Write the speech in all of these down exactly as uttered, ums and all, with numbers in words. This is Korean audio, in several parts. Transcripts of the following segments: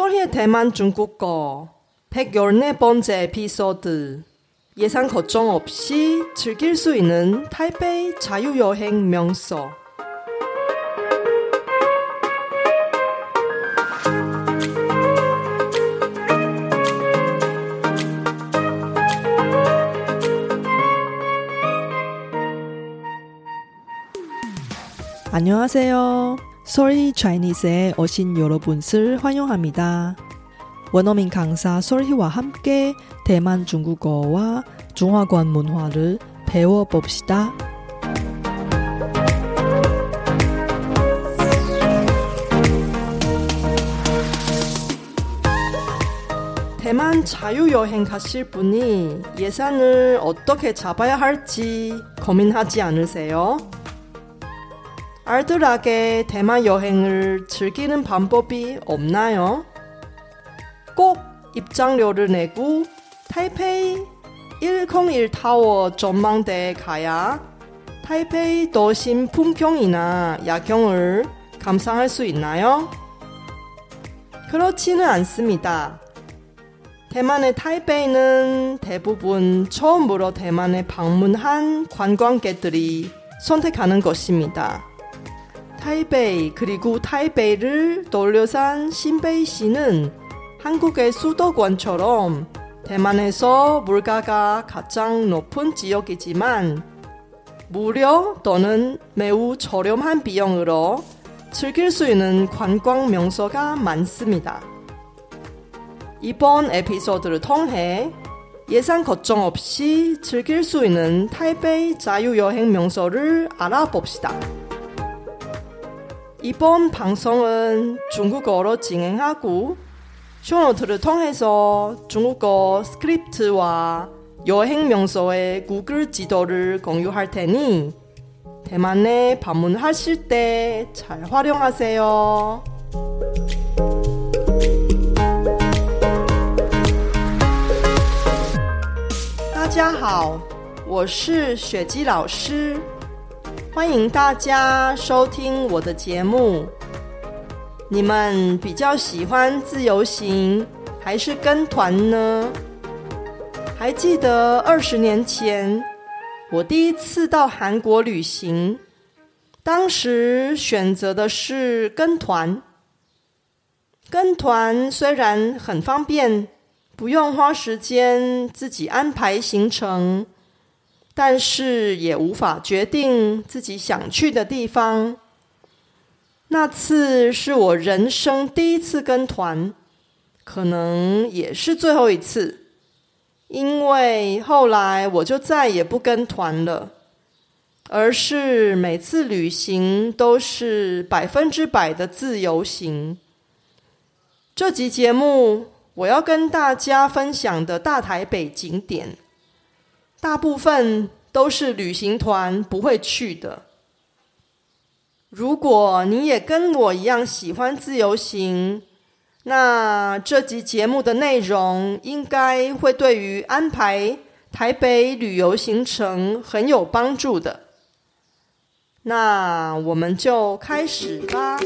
소리의 대만 중국어 백십사 번째 에피소드 예산 걱정 없이 즐길 수 있는 타이베이 자유여행 명소 안녕하세요. 솔희 차이니스에 오신 여러분을 환영합니다. 원어민 강사 솔희와 함께 대만 중국어와 중화권 문화를 배워봅시다. 대만 자유여행 가실 분이 예산을 어떻게 잡아야 할지 고민하지 않으세요? 알뜰하게 대만 여행을 즐기는 방법이 없나요? 꼭 입장료를 내고 타이페이 백일 타워 전망대에 가야 타이페이 도심 풍경이나 야경을 감상할 수 있나요? 그렇지는 않습니다. 대만의 타이베이는 대부분 처음으로 대만에 방문한 관광객들이 선택하는 곳입니다. 타이베이 그리고 타이베이를 둘러싼 신베이시는 한국의 수도권처럼 대만에서 물가가 가장 높은 지역이지만 무료 또는 매우 저렴한 비용으로 즐길 수 있는 관광 명소가 많습니다. 이번 에피소드를 통해 예산 걱정 없이 즐길 수 있는 타이베이 자유여행 명소를 알아봅시다. 이번 방송은 중국어로 진행하고 쇼노트를 통해서 중국어 스크립트와 여행 명소의 구글 지도를 공유할 테니 대만에 방문하실 때 잘 활용하세요. 다자하오我是雪姬老师 欢迎大家收听我的节目。你们比较喜欢自由行还是跟团呢？ 还记得 二十年前 我第一次到韩国旅行 当时选择的是跟团 跟团虽然很方便 不用花时间自己安排行程 但是也无法决定自己想去的地方。 那次是我人生第一次跟团， 可能也是最后一次， 因为后来我就再也不跟团了， 而是每次旅行都是百分之百的自由行。 这集节目我要跟大家分享的大台北景点， 大部分都是旅行团不会去的。 如果你也跟我一样喜欢自由行， 那这集节目的内容应该会对于安排台北旅游行程很有帮助的。 那我们就开始吧。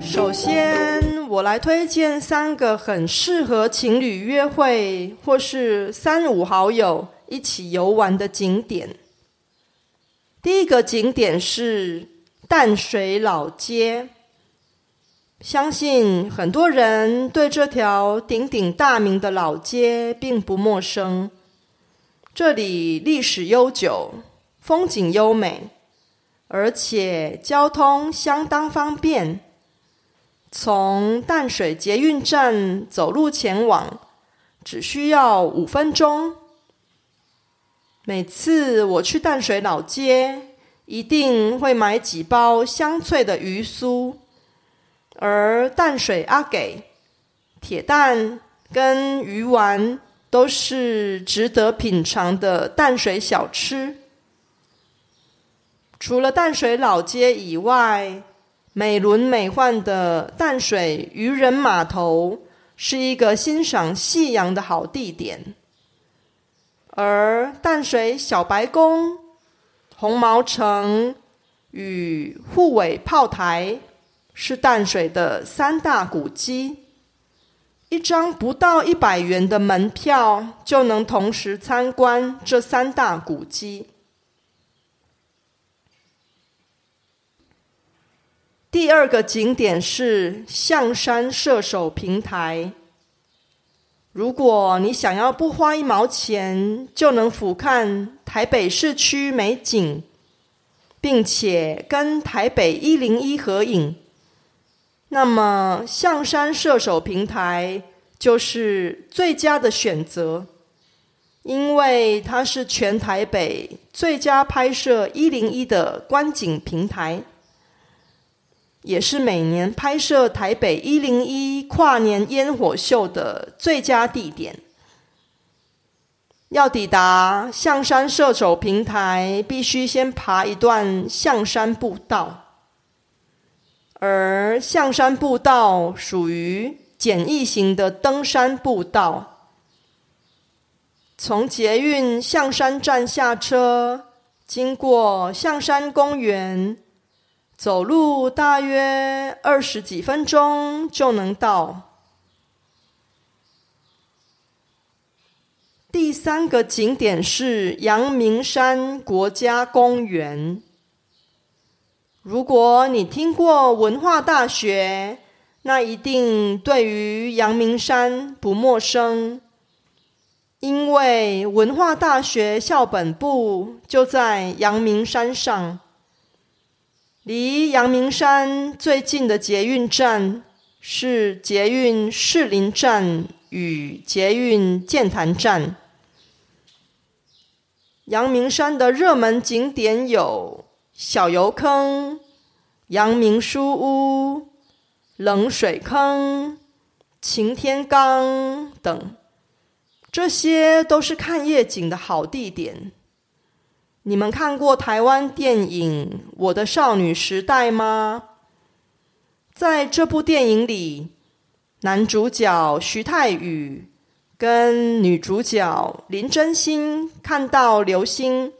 首先我来推荐三个很适合情侣约会或是三五好友一起游玩的景点。 第一个景点是淡水老街， 相信很多人对这条鼎鼎大名的老街并不陌生。 这里历史悠久，风景优美， 而且交通相当方便。 从淡水捷运站走路前往只需要五分钟。 每次我去淡水老街一定会买几包香脆的鱼酥， 而淡水阿给、 铁蛋 跟鱼丸 都是值得品尝的淡水小吃。 除了淡水老街以外， 美轮美奂的淡水渔人码头是一个欣赏夕阳的好地点，而淡水小白宫红毛城 与护卫炮台是淡水的三大古迹。一张不到一百元的门票就能同时参观这三大古迹。第二个景点是象山射手平台。如果你想要不花一毛钱就能俯瞰台北市区美景。 并且跟台北一零一合影，那么象山射手平台就是最佳的选择，因为它是全台北最佳拍摄一零一的观景平台，也是每年拍摄台北一零一跨年烟火秀的最佳地点。 要抵达象山射手平台，必须先爬一段象山步道，而象山步道属于简易型的登山步道。从捷运象山站下车，经过象山公园，走路大约二十几分钟就能到。 第三个景点是阳明山国家公园。如果你听过文化大学，那一定对于阳明山不陌生，因为文化大学校本部就在阳明山上。离阳明山最近的捷运站是捷运士林站与捷运剑潭站。 阳明山的热门景点有小油坑、阳明书屋、冷水坑、擎天岗等，这些都是看夜景的好地点。你们看过台湾电影《我的少女时代》吗？在这部电影里，男主角徐太宇 跟女主角林真心看到流星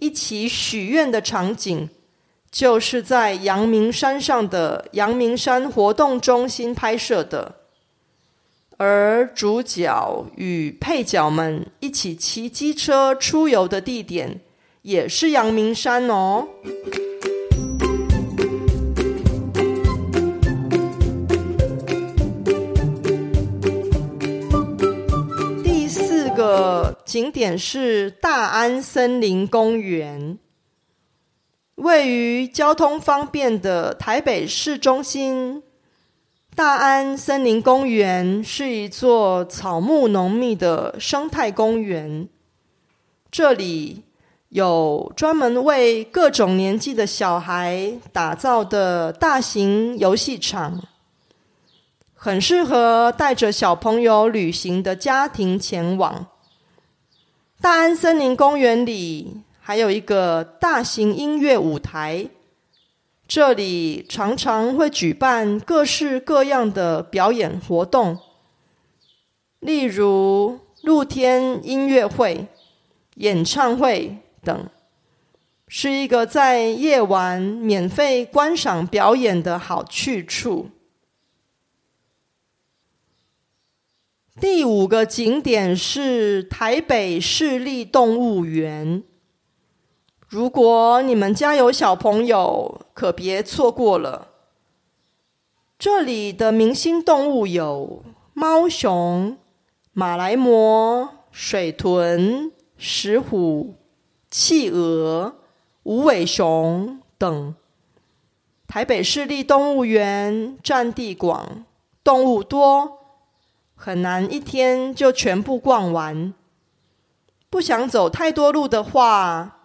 一起许愿的场景，就是在阳明山上的阳明山活动中心拍摄的。而主角与配角们一起骑机车出游的地点，也是阳明山哦。 景点是大安森林公园，位于交通方便的台北市中心。大安森林公园是一座草木浓密的生态公园，这里有专门为各种年纪的小孩打造的大型游戏场，很适合带着小朋友旅行的家庭前往。 大安森林公园里还有一个大型音乐舞台，这里常常会举办各式各样的表演活动，例如露天音乐会、演唱会等，是一个在夜晚免费观赏表演的好去处。 第五个景点是台北市立动物园。如果你们家有小朋友，可别错过了。这里的明星动物有猫熊、马来貘、水豚、石虎、企鹅、无尾熊等。台北市立动物园占地广，动物多， 很难一天就全部逛完。不想走太多路的话，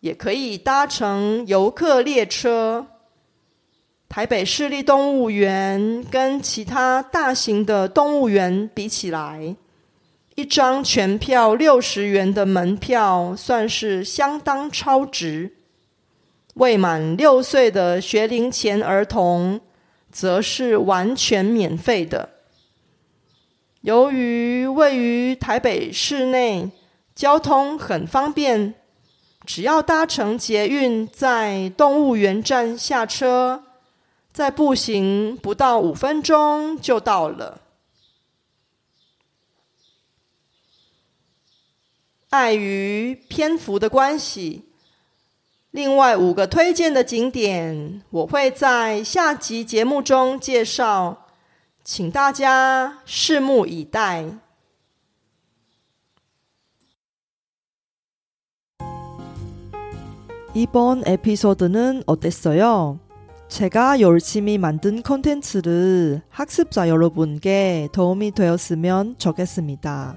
也可以搭乘游客列车。台北市立动物园跟其他大型的动物园比起来，一张全票六十元的门票算是相当超值。未满六岁的学龄前儿童，则是完全免费的。 由于位于台北市内，交通很方便，只要搭乘捷运在动物园站下车，再步行不到五分钟就到了。碍于篇幅的关系，另外五个推荐的景点我会在下集节目中介绍，请大家拭目以待。이번 에피소드는 어땠어요? 제가 열심히 만든 콘텐츠를 학습자 여러분께 도움이 되었으면 좋겠습니다.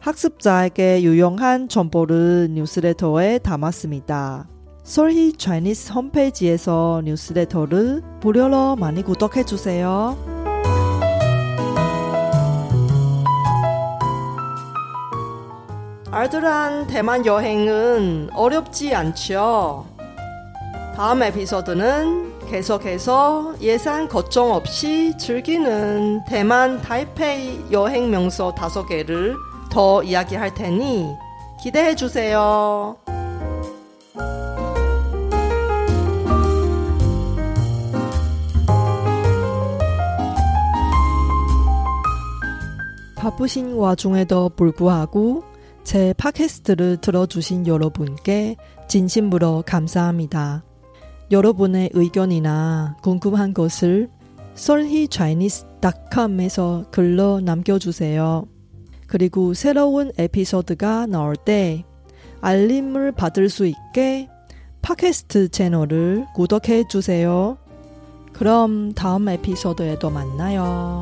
학습자에게 유용한 정보를 뉴스레터에 담았습니다. 솔희 차이니스 홈페이지에서 뉴스레터를 무료로 많이 구독해주세요. 알뜰한 대만 여행은 어렵지 않죠? 다음 에피소드는 계속해서 예산 걱정 없이 즐기는 대만 타이페이 여행 명소 다섯 개를 더 이야기할 테니 기대해 주세요. 바쁘신 와중에도 불구하고 제 팟캐스트를 들어주신 여러분께 진심으로 감사합니다. 여러분의 의견이나 궁금한 것을 솔희 차이니스 닷 컴에서 글로 남겨주세요. 그리고 새로운 에피소드가 나올 때 알림을 받을 수 있게 팟캐스트 채널을 구독해 주세요. 그럼 다음 에피소드에도 만나요.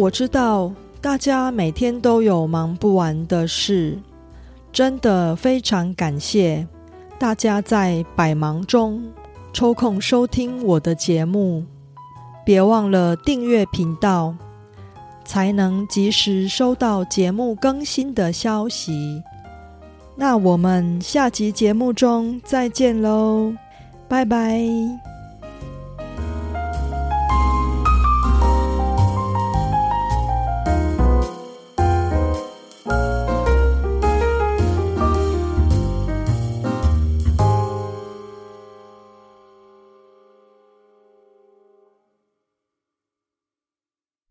我知道大家每天都有忙不完的事，真的非常感谢大家在百忙中抽空收听我的节目。别忘了订阅频道，才能及时收到节目更新的消息。那我们下集节目中再见喽，拜拜。